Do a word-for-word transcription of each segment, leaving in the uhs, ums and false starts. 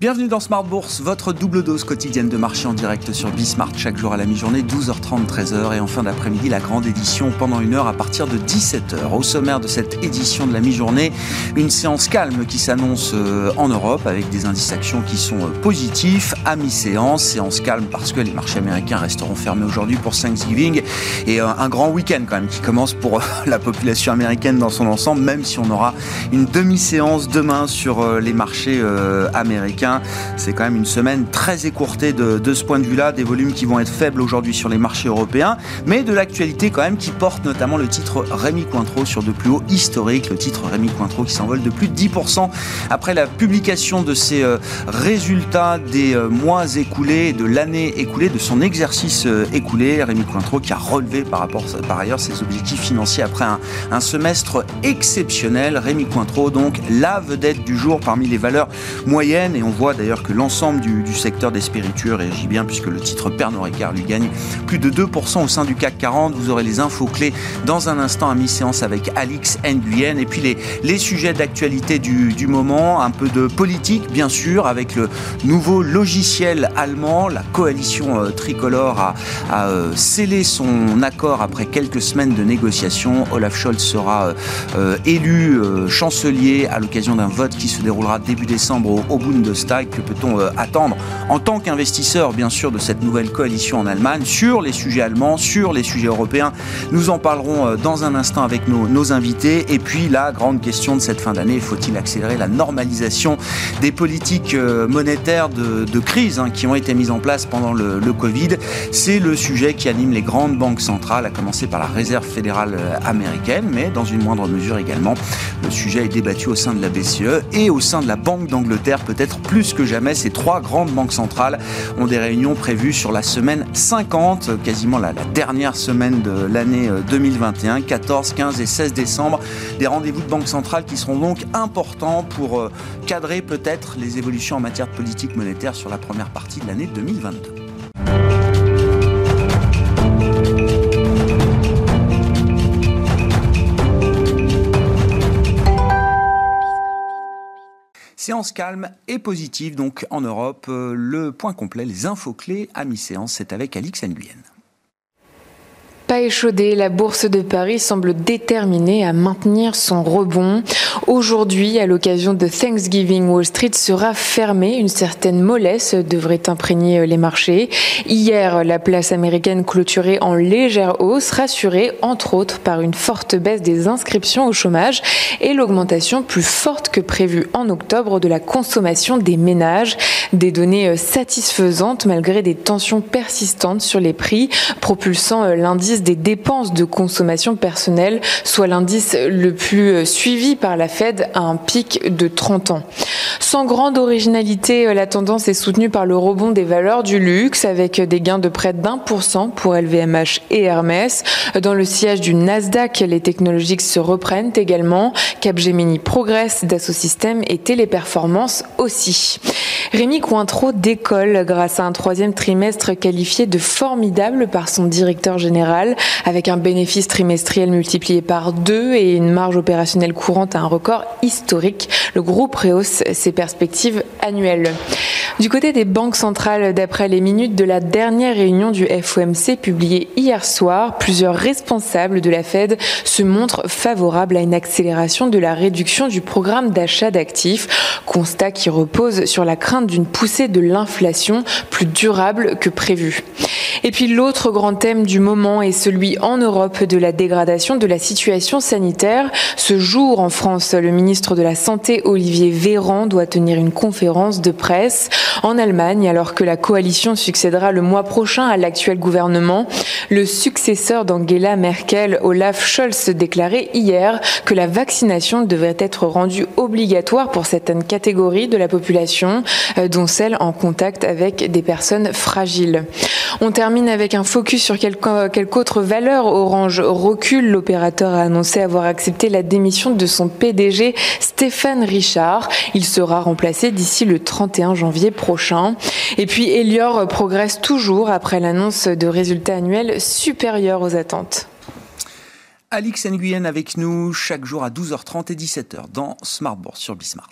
Bienvenue dans Smart Bourse, votre double dose quotidienne de marché en direct sur Bismart, chaque jour à la mi-journée, douze heures trente, treize heures, et en fin d'après-midi, la grande édition pendant une heure à partir de dix-sept heures. Au sommaire de cette édition de la mi-journée, une séance calme qui s'annonce en Europe avec des indices actions qui sont positifs à mi-séance. Séance calme parce que les marchés américains resteront fermés aujourd'hui pour Thanksgiving et un grand week-end quand même qui commence pour la population américaine dans son ensemble, même si on aura une demi-séance demain sur les marchés américains. C'est quand même une semaine très écourtée de, de ce point de vue-là, des volumes qui vont être faibles aujourd'hui sur les marchés européens, mais de l'actualité quand même qui porte notamment le titre Rémi Cointreau sur de plus hauts historiques, le titre Rémi Cointreau qui s'envole de plus de dix pour cent après la publication de ses euh, résultats des euh, mois écoulés, de l'année écoulée, de son exercice euh, écoulé. Rémi Cointreau qui a relevé par rapport par ailleurs ses objectifs financiers après un, un semestre exceptionnel. Rémi Cointreau donc la vedette du jour parmi les valeurs moyennes, et on On voit d'ailleurs que l'ensemble du, du secteur des spiritueux réagit bien puisque le titre Pernod Ricard lui gagne plus de deux pour cent au sein du C A C quarante. Vous aurez les infos clés dans un instant à mi-séance avec Alix Nguyen. Et puis les, les sujets d'actualité du, du moment, un peu de politique bien sûr, avec le nouveau logiciel allemand. La coalition euh, tricolore a, a euh, scellé son accord après quelques semaines de négociations. Olaf Scholz sera euh, euh, élu euh, chancelier à l'occasion d'un vote qui se déroulera début décembre au, au Bundestag. Que peut-on euh, attendre en tant qu'investisseur, bien sûr, de cette nouvelle coalition en Allemagne, sur les sujets allemands, sur les sujets européens? Nous en parlerons euh, dans un instant avec nos, nos invités. Et puis, la grande question de cette fin d'année, faut-il accélérer la normalisation des politiques euh, monétaires de, de crise hein, qui ont été mises en place pendant le, le Covid? C'est le sujet qui anime les grandes banques centrales, à commencer par la Réserve fédérale américaine, mais dans une moindre mesure également. Le sujet est débattu au sein de la B C E et au sein de la Banque d'Angleterre, peut-être plus Plus que jamais. Ces trois grandes banques centrales ont des réunions prévues sur la semaine cinquante, quasiment la, la dernière semaine de l'année deux mille vingt et un, quatorze, quinze et seize décembre. Des rendez-vous de banques centrales qui seront donc importants pour euh, cadrer peut-être les évolutions en matière de politique monétaire sur la première partie de l'année deux mille vingt-deux. Séance calme et positive donc en Europe. Le point complet, les infos clés à mi-séance, c'est avec Alix Nguyen. Pas échaudée, la bourse de Paris semble déterminée à maintenir son rebond. Aujourd'hui, à l'occasion de Thanksgiving, Wall Street sera fermée. Une certaine mollesse devrait imprégner les marchés. Hier, la place américaine clôturée en légère hausse, rassurée entre autres par une forte baisse des inscriptions au chômage et l'augmentation plus forte que prévue en octobre de la consommation des ménages. Des données satisfaisantes malgré des tensions persistantes sur les prix, propulsant l'indice des dépenses de consommation personnelle, soit l'indice le plus suivi par la Fed à un pic de trente ans. Sans grande originalité, la tendance est soutenue par le rebond des valeurs du luxe avec des gains de près d'un pour cent pour L V M H et Hermès. Dans le sillage du Nasdaq, les technologiques se reprennent également. Capgemini progresse, Dassault Systèmes et Téléperformance aussi. Rémi Cointreau décolle grâce à un troisième trimestre qualifié de formidable par son directeur général, avec un bénéfice trimestriel multiplié par deux et une marge opérationnelle courante à un record historique. Le groupe rehausse ses perspectives annuelles. Du côté des banques centrales, d'après les minutes de la dernière réunion du F O M C publiée hier soir, plusieurs responsables de la Fed se montrent favorables à une accélération de la réduction du programme d'achat d'actifs, constat qui repose sur la crainte d'une poussée de l'inflation plus durable que prévu. Et puis l'autre grand thème du moment est celui en Europe de la dégradation de la situation sanitaire. Ce jour en France, le ministre de la Santé Olivier Véran doit tenir une conférence de presse. En Allemagne, alors que la coalition succédera le mois prochain à l'actuel gouvernement, le successeur d'Angela Merkel, Olaf Scholz, déclarait hier que la vaccination devrait être rendue obligatoire pour certaines catégories de la population, dont celles en contact avec des personnes fragiles. On termine avec un focus sur quelques, quelques autres valeurs. Orange recule. L'opérateur a annoncé avoir accepté la démission de son P D G, Stéphane Richard. Il sera remplacé d'ici le trente et un janvier prochain. Et puis Elior progresse toujours après l'annonce de résultats annuels supérieurs aux attentes. Alix Nguyen avec nous chaque jour à douze heures trente et dix-sept heures dans Smart Bourse sur Bismart.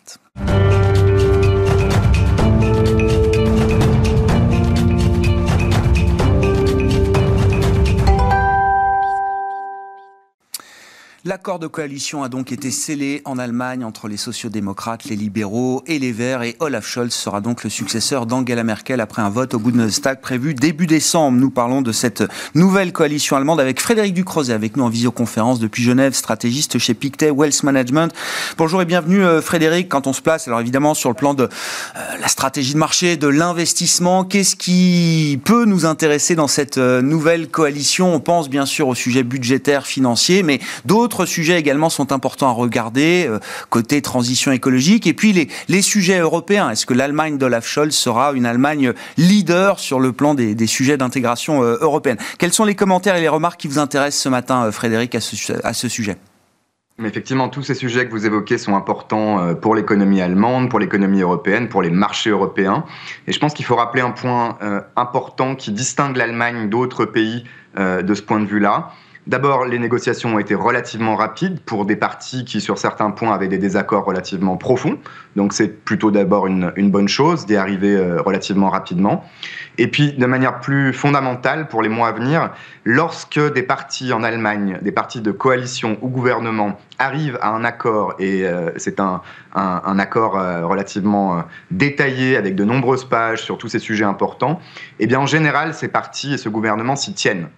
L'accord de coalition a donc été scellé en Allemagne entre les sociodémocrates, les libéraux et les Verts, et Olaf Scholz sera donc le successeur d'Angela Merkel après un vote au Bundestag prévu début décembre. Nous parlons de cette nouvelle coalition allemande avec Frédéric Ducrozet, avec nous en visioconférence depuis Genève, stratégiste chez Pictet Wealth Management. Bonjour et bienvenue Frédéric. Quand on se place, alors évidemment sur le plan de euh, la stratégie de marché, de l'investissement, qu'est-ce qui peut nous intéresser dans cette euh, nouvelle coalition? On pense bien sûr aux sujets budgétaires, financiers, mais d'autres sujets également sont importants à regarder, euh, côté transition écologique, et puis les, les sujets européens. Est-ce que l'Allemagne d'Olaf Scholz sera une Allemagne leader sur le plan des, des sujets d'intégration euh, européenne? Quels sont les commentaires et les remarques qui vous intéressent ce matin, euh, Frédéric, à ce, à ce sujet ? Mais effectivement, tous ces sujets que vous évoquez sont importants pour l'économie allemande, pour l'économie européenne, pour les marchés européens. Et je pense qu'il faut rappeler un point important qui distingue l'Allemagne d'autres pays de ce point de vue-là. D'abord, les négociations ont été relativement rapides pour des parties qui, sur certains points, avaient des désaccords relativement profonds. Donc c'est plutôt d'abord une, une bonne chose d'y arriver relativement rapidement. Et puis, de manière plus fondamentale, pour les mois à venir, lorsque des partis en Allemagne, des partis de coalition ou gouvernement, arrivent à un accord, et euh, c'est un, un, un accord euh, relativement euh, détaillé, avec de nombreuses pages sur tous ces sujets importants, eh bien, en général, ces partis et ce gouvernement s'y tiennent.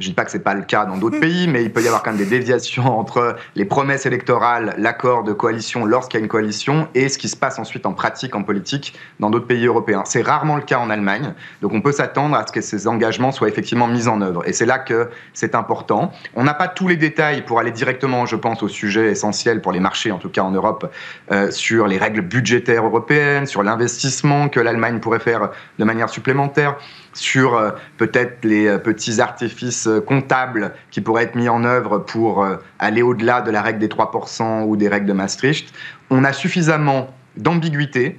Je ne dis pas que ce n'est pas le cas dans d'autres pays, mais il peut y avoir quand même des déviations entre les promesses électorales, l'accord de coalition lorsqu'il y a une coalition et ce qui se passe ensuite en pratique, en politique, dans d'autres pays européens. C'est rarement le cas en Allemagne, donc on peut s'attendre à ce que ces engagements soient effectivement mis en œuvre. Et c'est là que c'est important. On n'a pas tous les détails pour aller directement, je pense, au sujet essentiel pour les marchés, en tout cas en Europe, euh, sur les règles budgétaires européennes, sur l'investissement que l'Allemagne pourrait faire de manière supplémentaire, sur euh, peut-être les euh, petits artifices euh, comptables qui pourraient être mis en œuvre pour euh, aller au-delà de la règle des trois pour cent ou des règles de Maastricht. On a suffisamment d'ambiguïté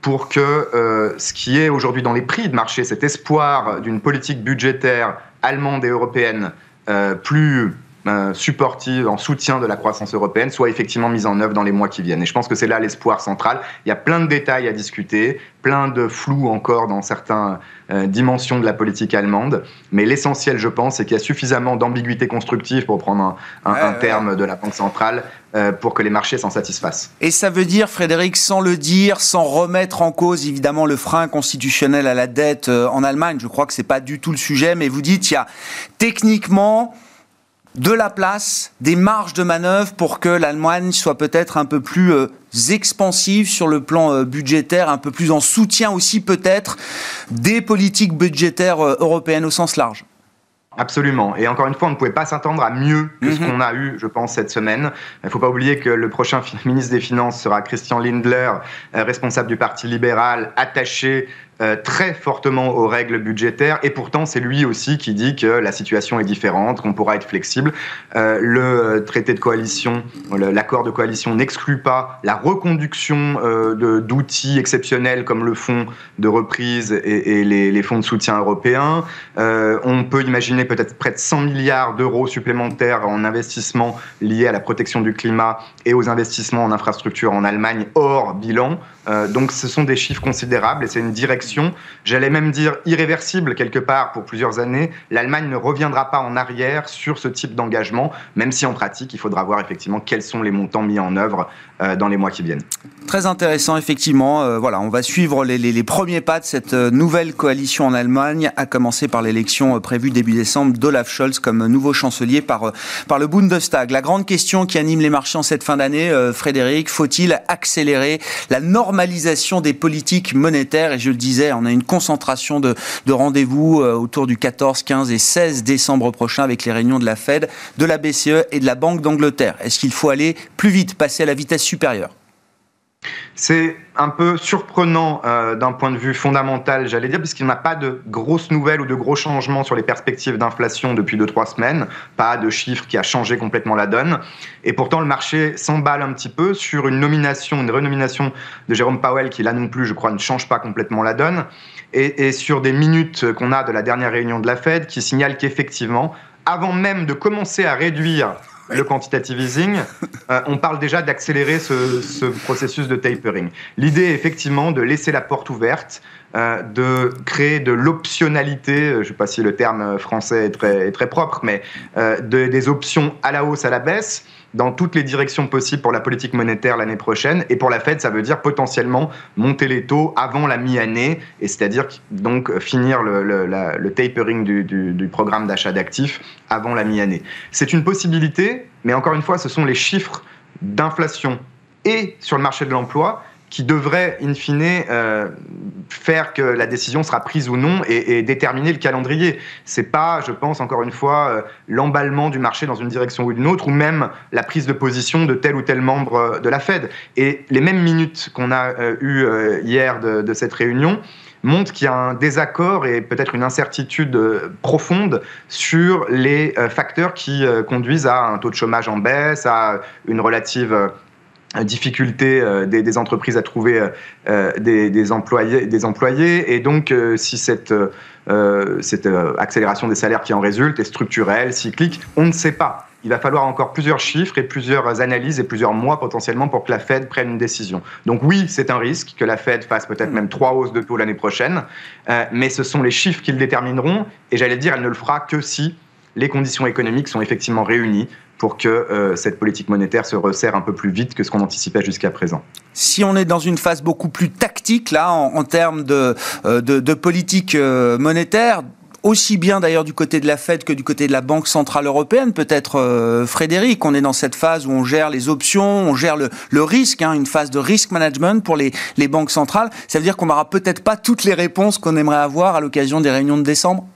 pour que euh, ce qui est aujourd'hui dans les prix de marché, cet espoir d'une politique budgétaire allemande et européenne euh, plus euh, supportive en soutien de la croissance européenne, soit effectivement mise en œuvre dans les mois qui viennent. Et je pense que c'est là l'espoir central. Il y a plein de détails à discuter, plein de flou encore dans certains Euh, dimension de la politique allemande, mais l'essentiel, je pense, c'est qu'il y a suffisamment d'ambiguïté constructive, pour prendre un, un, euh, un terme de la Banque centrale, euh, pour que les marchés s'en satisfassent. Et ça veut dire, Frédéric, sans le dire, sans remettre en cause évidemment le frein constitutionnel à la dette euh, en Allemagne, je crois que c'est pas du tout le sujet, mais vous dites il y a techniquement de la place, des marges de manœuvre pour que l'Allemagne soit peut-être un peu plus euh, expansive sur le plan euh, budgétaire, un peu plus en soutien aussi peut-être des politiques budgétaires euh, européennes au sens large. Absolument. Et encore une fois, on ne pouvait pas s'attendre à mieux que ce qu'on a eu, je pense, cette semaine. Il ne faut pas oublier que le prochain ministre des Finances sera Christian Lindner, responsable du Parti libéral, attaché euh, très fortement aux règles budgétaires. Et pourtant, c'est lui aussi qui dit que la situation est différente, qu'on pourra être flexible. Euh, le traité de coalition, l'accord de coalition n'exclut pas la reconduction euh, d'outils exceptionnels comme le fonds de reprise et, et les, les fonds de soutien européens. Euh, on peut imaginer peut-être près de cent milliards d'euros supplémentaires en investissement liés à la protection du climat et aux investissements en infrastructure en Allemagne hors bilan. Euh, donc ce sont des chiffres considérables et c'est une direction, j'allais même dire irréversible quelque part pour plusieurs années. L'Allemagne ne reviendra pas en arrière sur ce type d'engagement, même si en pratique il faudra voir effectivement quels sont les montants mis en œuvre euh, dans les mois qui viennent. Très intéressant effectivement. Euh, voilà, on va suivre les, les, les premiers pas de cette nouvelle coalition en Allemagne, à commencer par l'élection prévue début décembre d'Olaf Scholz comme nouveau chancelier par, par le Bundestag. La grande question qui anime les marchés en cette fin d'année, euh, Frédéric, faut-il accélérer la normalisation des politiques monétaires? Et je le disais, on a une concentration de, de rendez-vous euh, autour du quatorze, quinze et seize décembre prochain avec les réunions de la Fed, de la B C E et de la Banque d'Angleterre. Est-ce qu'il faut aller plus vite, passer à la vitesse supérieure? C'est un peu surprenant euh, d'un point de vue fondamental, j'allais dire, puisqu'il n'y a pas de grosses nouvelles ou de gros changements sur les perspectives d'inflation depuis deux à trois semaines, pas de chiffre qui a changé complètement la donne. Et pourtant, le marché s'emballe un petit peu sur une nomination, une renomination de Jérôme Powell qui, là non plus, je crois, ne change pas complètement la donne, et, et sur des minutes qu'on a de la dernière réunion de la Fed qui signale qu'effectivement, avant même de commencer à réduire le quantitative easing, euh, on parle déjà d'accélérer ce, ce processus de tapering. L'idée est effectivement de laisser la porte ouverte euh, de créer de l'optionnalité, je ne sais pas si le terme français est très, est très propre, mais euh, de, des options à la hausse, à la baisse, dans toutes les directions possibles pour la politique monétaire l'année prochaine. Et pour la Fed, ça veut dire potentiellement monter les taux avant la mi-année, et c'est-à-dire donc finir le, le, la, le tapering du, du, du programme d'achat d'actifs avant la mi-année. C'est une possibilité, mais encore une fois, ce sont les chiffres d'inflation et sur le marché de l'emploi qui devraient, in fine, euh, faire que la décision sera prise ou non et, et déterminer le calendrier. C'est pas, je pense, encore une fois, euh, l'emballement du marché dans une direction ou une autre, ou même la prise de position de tel ou tel membre de la Fed. Et les mêmes minutes qu'on a euh, eues euh, hier de, de cette réunion montrent qu'il y a un désaccord et peut-être une incertitude euh, profonde sur les euh, facteurs qui euh, conduisent à un taux de chômage en baisse, à une relative... Euh, difficulté euh, des, des entreprises à trouver euh, des, des, employés, des employés. Et donc, euh, si cette, euh, cette euh, accélération des salaires qui en résulte est structurelle, cyclique, on ne sait pas. Il va falloir encore plusieurs chiffres et plusieurs analyses et plusieurs mois potentiellement pour que la Fed prenne une décision. Donc oui, c'est un risque que la Fed fasse peut-être même trois hausses de taux l'année prochaine, euh, mais ce sont les chiffres qui le détermineront. Et j'allais dire, elle ne le fera que si les conditions économiques sont effectivement réunies pour que euh, cette politique monétaire se resserre un peu plus vite que ce qu'on anticipait jusqu'à présent. Si on est dans une phase beaucoup plus tactique, là, en, en termes de, euh, de, de politique euh, monétaire, aussi bien d'ailleurs du côté de la Fed que du côté de la Banque Centrale Européenne, peut-être euh, Frédéric, on est dans cette phase où on gère les options, on gère le, le risque, hein, une phase de risk management pour les, les banques centrales. Ça veut dire qu'on n'aura peut-être pas toutes les réponses qu'on aimerait avoir à l'occasion des réunions de décembre ?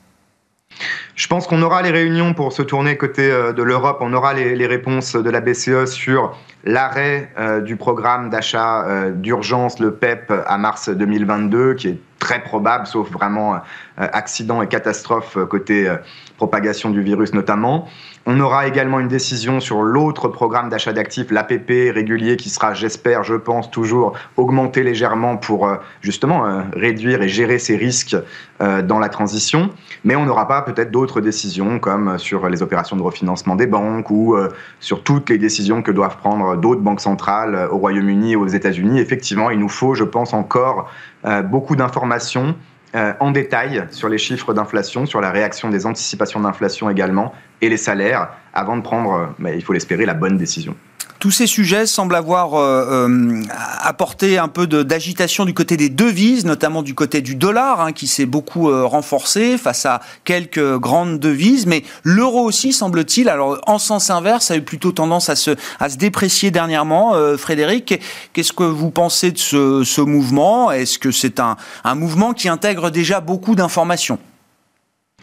Je pense qu'on aura les réunions pour se tourner côté de l'Europe, on aura les, les réponses de la B C E sur l'arrêt euh, du programme d'achat euh, d'urgence, le P E P, à mars deux mille vingt-deux, qui est très probable, sauf vraiment euh, accident et catastrophe euh, côté euh, propagation du virus notamment. On aura également une décision sur l'autre programme d'achat d'actifs, l'A P P régulier, qui sera, j'espère, je pense, toujours augmenté légèrement pour euh, justement euh, réduire et gérer ces risques euh, dans la transition. Mais on n'aura pas peut-être d'autres décisions comme sur les opérations de refinancement des banques ou euh, sur toutes les décisions que doivent prendre d'autres banques centrales au Royaume-Uni et aux États-Unis. Effectivement, il nous faut, je pense, encore euh, beaucoup d'informations Euh, en détail sur les chiffres d'inflation, sur la réaction des anticipations d'inflation également, et les salaires, avant de prendre, euh, mais il faut l'espérer, la bonne décision. Tous ces sujets semblent avoir euh, euh, apporté un peu de, d'agitation du côté des devises, notamment du côté du dollar, hein, qui s'est beaucoup euh, renforcé face à quelques grandes devises. Mais l'euro aussi, semble-t-il, alors en sens inverse, a eu plutôt tendance à se, à se déprécier dernièrement. Euh, Frédéric, qu'est-ce que vous pensez de ce, ce mouvement ? Est-ce que c'est un, un mouvement qui intègre déjà beaucoup d'informations ?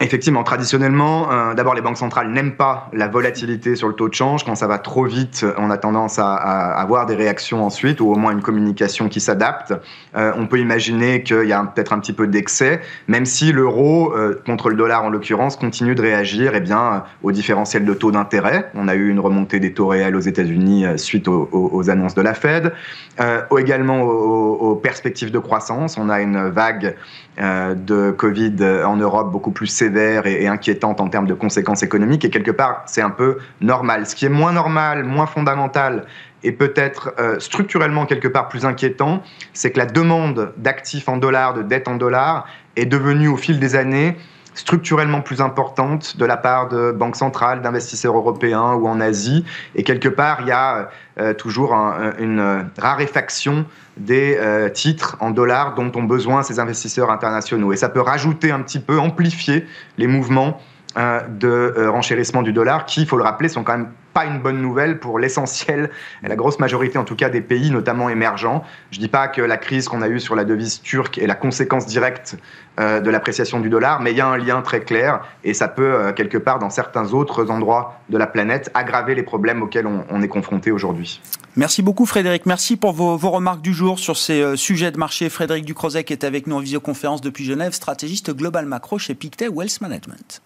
Effectivement, traditionnellement, euh, d'abord les banques centrales n'aiment pas la volatilité sur le taux de change. Quand ça va trop vite, on a tendance à, à avoir des réactions ensuite, ou au moins une communication qui s'adapte. Euh, on peut imaginer qu'il y a un, peut-être un petit peu d'excès, même si l'euro, euh, contre le dollar en l'occurrence, continue de réagir eh bien, aux différentiels de taux d'intérêt. On a eu une remontée des taux réels aux États-Unis euh, suite aux, aux, aux annonces de la Fed. Euh, également aux, aux perspectives de croissance, on a une vague euh, de Covid en Europe beaucoup plus sévère et inquiétante en termes de conséquences économiques, et quelque part c'est un peu normal. Ce qui est moins normal, moins fondamental et peut-être euh, structurellement quelque part plus inquiétant, c'est que la demande d'actifs en dollars, de dettes en dollars est devenue au fil des années structurellement plus importante de la part de banques centrales, d'investisseurs européens ou en Asie, et quelque part il y a euh, toujours un, une raréfaction des euh, titres en dollars dont ont besoin ces investisseurs internationaux, et ça peut rajouter un petit peu, amplifier les mouvements euh, de euh, renchérissement du dollar qui, il faut le rappeler, sont quand même pas une bonne nouvelle pour l'essentiel, la grosse majorité en tout cas des pays, notamment émergents. Je ne dis pas que la crise qu'on a eue sur la devise turque est la conséquence directe euh, de l'appréciation du dollar, mais il y a un lien très clair, et ça peut euh, quelque part dans certains autres endroits de la planète aggraver les problèmes auxquels on, on est confronté aujourd'hui. Merci beaucoup Frédéric, merci pour vos, vos remarques du jour sur ces euh, sujets de marché. Frédéric Ducrozet qui est avec nous en visioconférence depuis Genève, stratégiste global macro chez Pictet Wealth Management.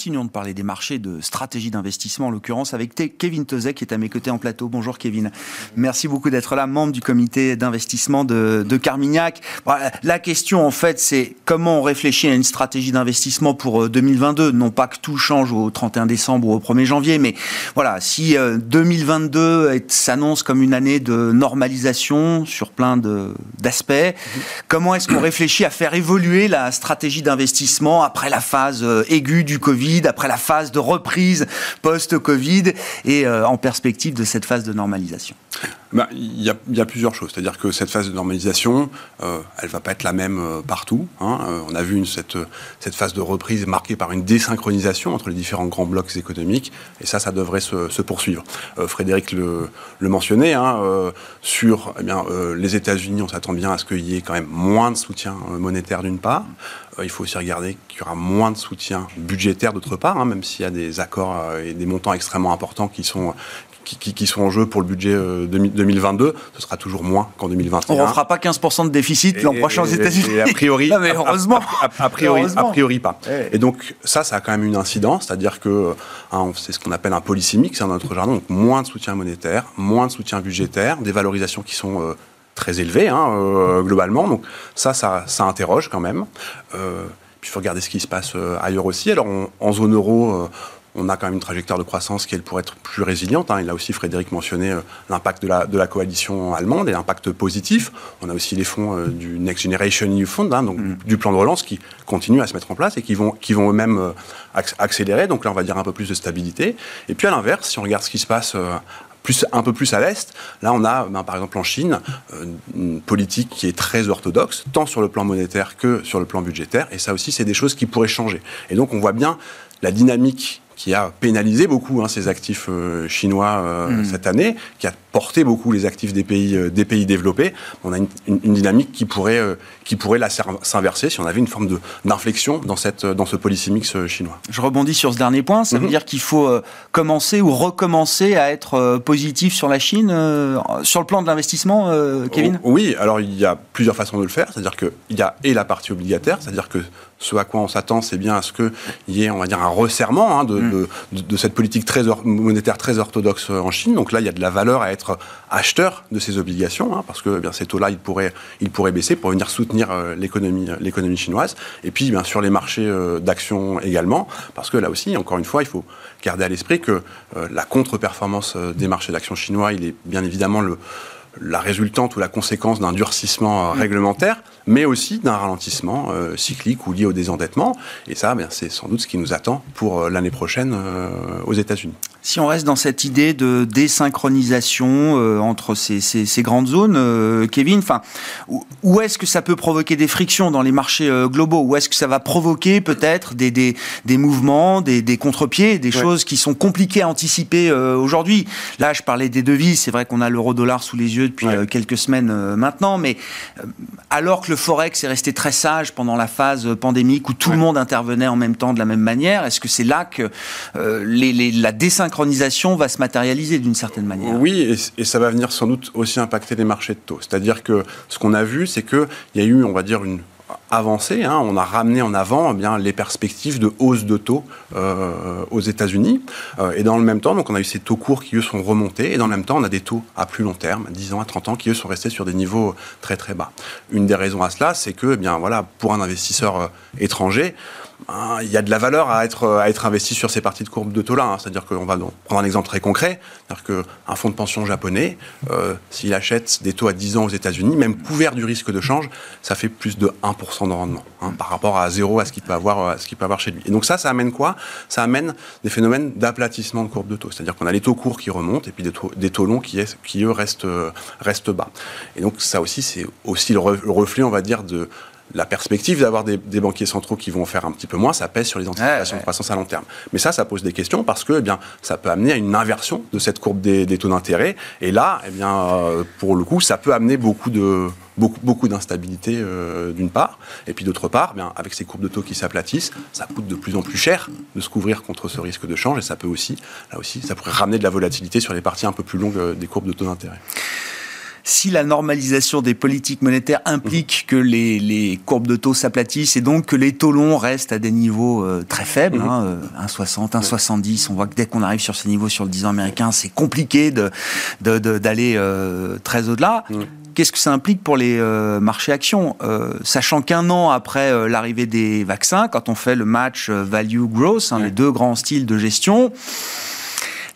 continuons de parler des marchés, de stratégie d'investissement, en l'occurrence avec Kevin Thozet qui est à mes côtés en plateau. Bonjour Kevin. Merci beaucoup d'être là, membre du comité d'investissement de, de Carmignac. La question en fait, c'est comment on réfléchit à une stratégie d'investissement pour deux mille vingt-deux. Non pas que tout change au trente et un décembre ou au premier janvier, mais voilà, si deux mille vingt-deux s'annonce comme une année de normalisation sur plein de, d'aspects, comment est-ce qu'on réfléchit à faire évoluer la stratégie d'investissement après la phase aiguë du Covid, après la phase de reprise post-Covid et euh, en perspective de cette phase de normalisation? Ben, y a, y a plusieurs choses. C'est-à-dire que cette phase de normalisation, euh, elle ne va pas être la même euh, partout. Hein. Euh, on a vu une, cette, cette phase de reprise marquée par une désynchronisation entre les différents grands blocs économiques, et ça, ça devrait se, se poursuivre. Euh, Frédéric le, le mentionnait, hein, euh, sur eh bien, euh, les États-Unis, on s'attend bien à ce qu'il y ait quand même moins de soutien euh, monétaire d'une part. Euh, il faut aussi regarder qu'il y aura moins de soutien budgétaire d'autre part, hein, même s'il y a des accords euh, et des montants extrêmement importants qui sont... Qui, qui, qui sont en jeu pour le budget deux mille vingt-deux, ce sera toujours moins qu'en deux mille vingt et un. On ne refera pas quinze pour cent de déficit et, l'an prochain aux États-Unis. Et a priori, non mais heureusement, a, a, a, a priori, heureusement. A priori pas. Et donc ça, ça a quand même une incidence, c'est-à-dire que hein, c'est ce qu'on appelle un policy mix dans notre jardin, donc moins de soutien monétaire, moins de soutien budgétaire, des valorisations qui sont euh, très élevées hein, euh, globalement. Donc ça, ça, ça interroge quand même. Euh, puis il faut regarder ce qui se passe euh, ailleurs aussi. Alors on, en zone euro. Euh, On a quand même une trajectoire de croissance qui, elle, pourrait être plus résiliente. Hein. Il a aussi, Frédéric, mentionné euh, l'impact de la, de la coalition allemande et l'impact positif. On a aussi les fonds euh, du Next Generation E U Fund, hein, donc mm. du plan de relance, qui continuent à se mettre en place et qui vont, qui vont eux-mêmes euh, acc- accélérer. Donc là, on va dire un peu plus de stabilité. Et puis, à l'inverse, si on regarde ce qui se passe... Euh, Plus, un peu plus à l'Est, là on a ben, par exemple en Chine euh, une politique qui est très orthodoxe, tant sur le plan monétaire que sur le plan budgétaire, et ça aussi c'est des choses qui pourraient changer. Et donc on voit bien la dynamique qui a pénalisé beaucoup hein, ces actifs euh, chinois euh, mmh. cette année, qui a porté beaucoup les actifs des pays, euh, des pays développés. On a une, une, une dynamique qui pourrait, euh, qui pourrait la s'inverser si on avait une forme de, d'inflexion dans, cette, dans ce policy mix chinois. Je rebondis sur ce dernier point, ça mmh. veut dire qu'il faut euh, commencer ou recommencer à être euh, positif sur la Chine, euh, sur le plan de l'investissement, euh, Kevin ? Oui, alors il y a plusieurs façons de le faire, c'est-à-dire qu'il y a et la partie obligataire, c'est-à-dire que ce à quoi on s'attend, c'est bien à ce qu'il y ait, on va dire, un resserrement hein, de, mm. de, de, de cette politique très or, monétaire très orthodoxe en Chine. Donc là, il y a de la valeur à être acheteur de ces obligations, hein, parce que eh bien, ces taux-là, ils pourraient, ils pourraient baisser pour venir soutenir euh, l'économie, l'économie chinoise. Et puis, eh bien, sur les marchés euh, d'actions également, parce que là aussi, encore une fois, il faut garder à l'esprit que euh, la contre-performance des marchés d'actions chinois, il est bien évidemment le... la résultante ou la conséquence d'un durcissement mmh. réglementaire, mais aussi d'un ralentissement euh, cyclique ou lié au désendettement. Et ça, ben, c'est sans doute ce qui nous attend pour euh, l'année prochaine euh, aux États-Unis. Si on reste dans cette idée de désynchronisation euh, entre ces, ces, ces grandes zones, euh, Kevin, où, où est-ce que ça peut provoquer des frictions dans les marchés euh, globaux? Où est-ce que ça va provoquer peut-être des, des, des mouvements, des, des contre-pieds, des ouais. choses qui sont compliquées à anticiper euh, aujourd'hui? Là, je parlais des devises, c'est vrai qu'on a l'euro-dollar sous les yeux depuis ouais. quelques semaines maintenant, mais alors que le Forex est resté très sage pendant la phase pandémique où tout ouais. le monde intervenait en même temps de la même manière, est-ce que c'est là que euh, les, les, la désynchronisation va se matérialiser d'une certaine manière? Oui, et, et ça va venir sans doute aussi impacter les marchés de taux. C'est-à-dire que ce qu'on a vu, c'est qu'il y a eu, on va dire, une avancée, hein, on a ramené en avant eh bien, les perspectives de hausse de taux euh, aux États-Unis. Euh, et dans le même temps, donc, on a eu ces taux courts qui, eux, sont remontés. Et dans le même temps, on a des taux à plus long terme, dix ans à trente ans, qui, eux, sont restés sur des niveaux très, très bas. Une des raisons à cela, c'est que eh bien, voilà, pour un investisseur euh, étranger, hein, il y a de la valeur à être, à être investi sur ces parties de courbe de taux-là. Hein. C'est-à-dire qu'on va donc prendre un exemple très concret. C'est-à-dire qu'un fonds de pension japonais, euh, s'il achète des taux à dix ans aux États-Unis, même couvert du risque de change, ça fait plus de un pour cent de rendement hein, par rapport à zéro à ce qu'il peut avoir, à ce qu'il peut avoir chez lui. Et donc ça, ça amène quoi? Ça amène des phénomènes d'aplatissement de courbe de taux. C'est-à-dire qu'on a les taux courts qui remontent et puis des taux, des taux longs qui, est, qui eux, restent, restent bas. Et donc ça aussi, c'est aussi le reflet, on va dire, de... la perspective d'avoir des, des banquiers centraux qui vont faire un petit peu moins, ça pèse sur les anticipations ouais, ouais. de croissance à long terme. Mais ça, ça pose des questions parce que eh bien, ça peut amener à une inversion de cette courbe des, des taux d'intérêt. Et là, eh bien, euh, pour le coup, ça peut amener beaucoup de... Beaucoup, beaucoup d'instabilité euh, d'une part, et puis d'autre part, bien, avec ces courbes de taux qui s'aplatissent, ça coûte de plus en plus cher de se couvrir contre ce risque de change, et ça peut aussi, là aussi, ça pourrait ramener de la volatilité sur les parties un peu plus longues euh, des courbes de taux d'intérêt. si la normalisation des politiques monétaires implique mmh. que les, les courbes de taux s'aplatissent et donc que les taux longs restent à des niveaux euh, très faibles, mmh. hein, euh, un virgule soixante, un virgule soixante-dix, on voit que dès qu'on arrive sur ces niveaux sur le dix ans américain, c'est compliqué de, de, de, d'aller euh, très au-delà. Mmh. Qu'est-ce que ça implique pour les euh, marchés actions euh, sachant qu'un an après euh, l'arrivée des vaccins, quand on fait le match euh, value-growth, hein, ouais. les deux grands styles de gestion,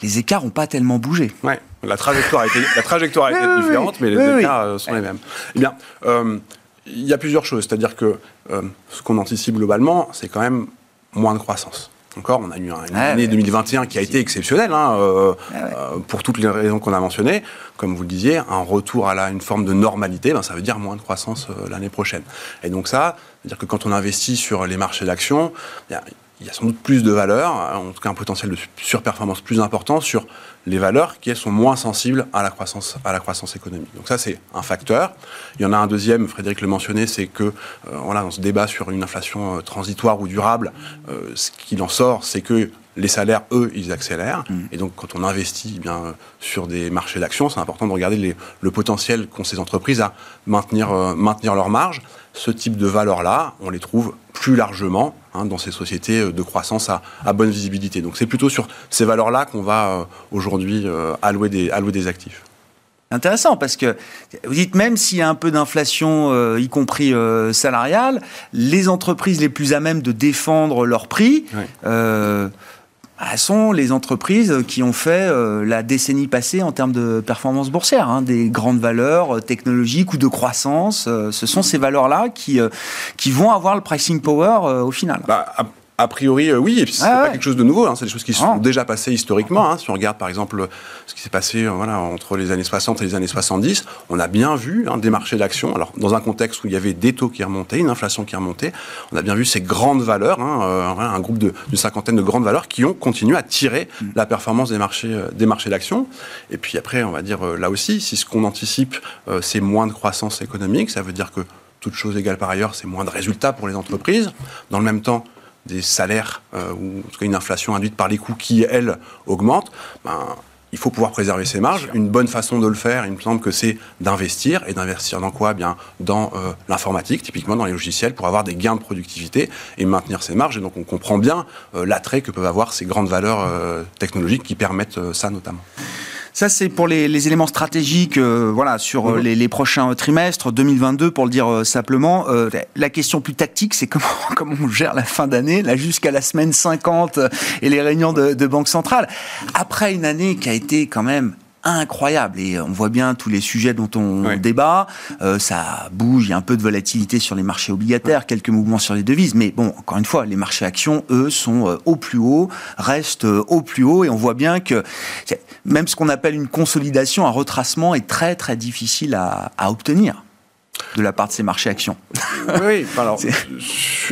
les écarts n'ont pas tellement bougé. Ouais. La trajectoire a été, la trajectoire a été oui, différente, oui, mais les oui, écarts oui. sont ouais. les mêmes. Eh bien, euh, il y a plusieurs choses. C'est-à-dire que euh, ce qu'on anticipe globalement, c'est quand même moins de croissance. Encore, on a eu une ouais, année deux mille vingt et un qui a été exceptionnelle, hein, euh, ouais, ouais. Euh, pour toutes les raisons qu'on a mentionnées. Comme vous le disiez, un retour à la, une forme de normalité, ben, ça veut dire moins de croissance euh, l'année prochaine. Et donc ça, c'est-à-dire que quand on investit sur les marchés d'actions, il y, y a sans doute plus de valeur, en tout cas un potentiel de surperformance plus important sur les valeurs qui, elles, sont moins sensibles à la croissance, à la croissance économique. Donc ça, c'est un facteur. Il y en a un deuxième, Frédéric le mentionnait, c'est que, euh, voilà, dans ce débat sur une inflation euh, transitoire ou durable, euh, ce qu'il en sort, c'est que les salaires, eux, ils accélèrent. Mmh. Et donc, quand on investit eh bien, euh, sur des marchés d'actions, c'est important de regarder les, le potentiel qu'ont ces entreprises à maintenir, euh, maintenir leur marge. Ce type de valeurs-là, on les trouve plus largement hein, dans ces sociétés de croissance à, à bonne visibilité. Donc, c'est plutôt sur ces valeurs-là qu'on va euh, aujourd'hui euh, allouer, des, allouer des actifs. Intéressant, parce que vous dites même s'il y a un peu d'inflation, euh, y compris euh, salariale, les entreprises les plus à même de défendre leurs prix... Oui. Euh, sont les entreprises qui ont fait euh, la décennie passée en termes de performance boursière, hein, des grandes valeurs euh, technologiques ou de croissance. Euh, ce sont ces valeurs-là qui, euh, qui vont avoir le pricing power euh, au final. Bah, à... A priori, euh, oui, et puis c'est ah, pas ouais. quelque chose de nouveau, hein. C'est des choses qui se sont déjà passées historiquement. Hein. Si on regarde par exemple ce qui s'est passé euh, voilà, entre les années soixante et les années soixante-dix, on a bien vu hein, des marchés d'actions, alors dans un contexte où il y avait des taux qui remontaient, une inflation qui remontait, on a bien vu ces grandes valeurs, hein, euh, un groupe de, d'une cinquantaine de grandes valeurs qui ont continué à tirer mmh. la performance des marchés, euh, des marchés d'actions. Et puis après, on va dire euh, là aussi, si ce qu'on anticipe, euh, c'est moins de croissance économique, ça veut dire que toute chose égale par ailleurs, c'est moins de résultats pour les entreprises. Dans le même temps, des salaires, euh, ou en tout cas une inflation induite par les coûts qui, elle, augmente, ben, il faut pouvoir préserver ses marges. Une bonne façon de le faire, il me semble que c'est d'investir. Et d'investir dans quoi ? Bien, dans euh, l'informatique, typiquement dans les logiciels, pour avoir des gains de productivité et maintenir ses marges. Et donc on comprend bien euh, l'attrait que peuvent avoir ces grandes valeurs euh, technologiques qui permettent euh, ça notamment. Ça, c'est pour les, les éléments stratégiques euh, voilà, sur euh, les, les prochains euh, trimestres, deux mille vingt-deux, pour le dire euh, simplement. Euh, la question plus tactique, c'est comment, comment on gère la fin d'année, là jusqu'à la semaine cinquante euh, et les réunions de, de Banque Centrale. Après une année qui a été quand même incroyable, et on voit bien tous les sujets dont on oui. débat, euh, ça bouge, il y a un peu de volatilité sur les marchés obligataires, oui. quelques mouvements sur les devises, mais bon, encore une fois, les marchés actions, eux, sont euh, au plus haut, restent euh, au plus haut, et on voit bien que même ce qu'on appelle une consolidation, un retracement est très très difficile à, à obtenir de la part de ces marchés actions. Oui, alors,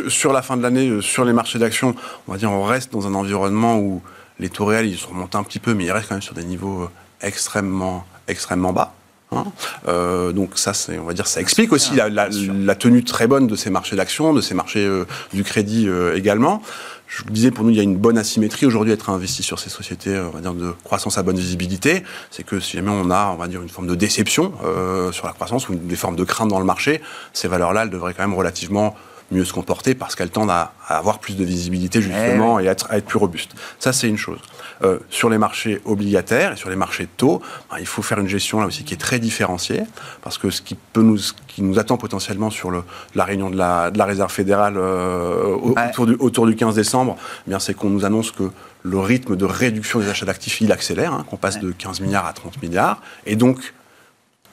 sur la fin de l'année, sur les marchés d'actions, on va dire, on reste dans un environnement où les taux réels, ils se remontent un petit peu, mais ils restent quand même sur des niveaux extrêmement, extrêmement bas. Hein euh, donc ça, c'est, on va dire, ça explique aussi la, la, la tenue très bonne de ces marchés d'actions, de ces marchés euh, du crédit euh, également. Je vous disais, pour nous, il y a une bonne asymétrie aujourd'hui à être investi sur ces sociétés, on va dire, de croissance à bonne visibilité. C'est que si jamais on a, on va dire, une forme de déception euh, sur la croissance ou des formes de crainte dans le marché, ces valeurs-là, elles devraient quand même relativement mieux se comporter parce qu'elles tendent à, à avoir plus de visibilité justement et, et à, être, à être plus robustes. Ça, c'est une chose. Euh, sur les marchés obligataires et sur les marchés de taux, ben, il faut faire une gestion là aussi qui est très différenciée, parce que ce qui peut nous, ce qui nous attend potentiellement sur le, la réunion de la, de la réserve fédérale euh, ouais. autour, du, autour du quinze décembre, eh bien, c'est qu'on nous annonce que le rythme de réduction des achats d'actifs, il accélère, hein, qu'on passe de quinze milliards à trente milliards, et donc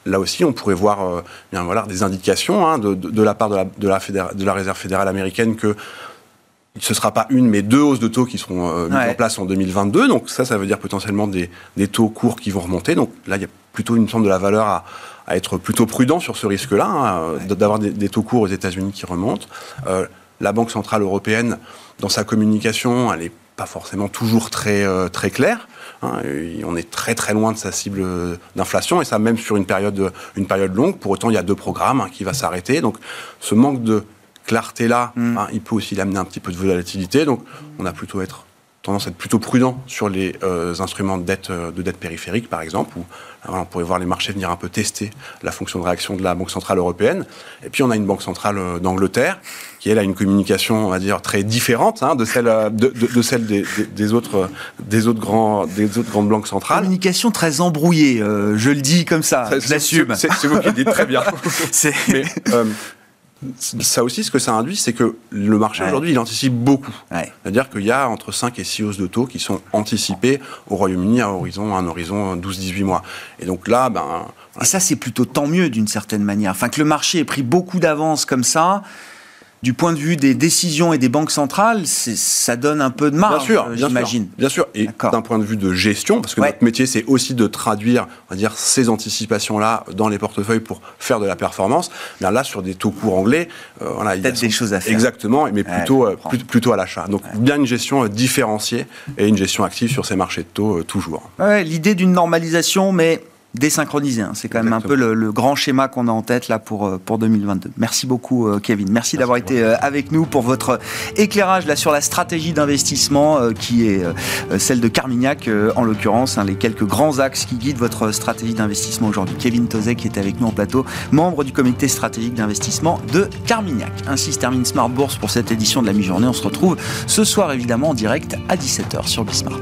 là aussi, on pourrait voir euh, bien, voilà, des indications hein, de, de, de la part de la, de, la fédéra- de la Réserve fédérale américaine que ce ne sera pas une, mais deux hausses de taux qui seront euh, mises ouais. en place en deux mille vingt-deux. Donc ça, ça veut dire potentiellement des, des taux courts qui vont remonter. Donc là, il y a plutôt une forme de la valeur à, à être plutôt prudent sur ce risque-là, hein, ouais. d'avoir des, des taux courts aux États-Unis qui remontent. Euh, la Banque centrale européenne, dans sa communication, elle n'est pas forcément toujours très, euh, très claire. Hein, on est très très loin de sa cible d'inflation, et ça même sur une période, une période longue. Pour autant, il y a deux programmes hein, qui vont s'arrêter. Donc ce manque de clarté-là, mm. hein, il peut aussi l'amener un petit peu de volatilité. Donc on a plutôt être tendance à être plutôt prudent sur les euh, instruments de dette, euh, de dette périphérique, par exemple, où voilà, on pourrait voir les marchés venir un peu tester la fonction de réaction de la Banque centrale européenne. Et puis, on a une Banque centrale euh, d'Angleterre qui, elle, a une communication, on va dire, très différente hein, de celle, euh, de, de, de celle des, des, des, autres, euh, des, autres grands, des autres grandes banques centrales. Communication très embrouillée, euh, je le dis comme ça, ça je l'assume. C'est, c'est vous qui le dites très bien. c'est... Mais, euh, ça aussi, ce que ça induit, c'est que le marché ouais. aujourd'hui, il anticipe beaucoup. Ouais. C'est-à-dire qu'il y a entre cinq et six hausses de taux qui sont anticipées au Royaume-Uni à horizon, un horizon douze à dix-huit mois. Et donc là, ben... Ouais. Et ça, c'est plutôt tant mieux d'une certaine manière. Enfin, que le marché ait pris beaucoup d'avance comme ça, du point de vue des décisions et des banques centrales, c'est, ça donne un peu de marge, bien sûr, bien j'imagine. Sûr, bien sûr, et D'accord. d'un point de vue de gestion, parce que ouais. notre métier, c'est aussi de traduire, on va dire, ces anticipations-là dans les portefeuilles pour faire de la performance. Là, là sur des taux courts anglais, euh, voilà, il y a des choses à faire. Exactement, mais plutôt, ouais, euh, plutôt à l'achat. Donc, ouais. bien une gestion différenciée et une gestion active sur ces marchés de taux, euh, toujours. Ouais, l'idée d'une normalisation, mais désynchronisé, hein. C'est quand même Exactement. un peu le, le grand schéma qu'on a en tête là pour, pour deux mille vingt-deux. Merci beaucoup Kevin, merci, merci d'avoir été moi. avec nous pour votre éclairage là sur la stratégie d'investissement euh, qui est euh, celle de Carmignac euh, en l'occurrence, hein, les quelques grands axes qui guident votre stratégie d'investissement aujourd'hui. Kevin Thozet qui est avec nous en plateau, membre du comité stratégique d'investissement de Carmignac. Ainsi se termine Smart Bourse pour cette édition de la mi-journée. On se retrouve ce soir évidemment en direct à dix-sept heures sur Bismart.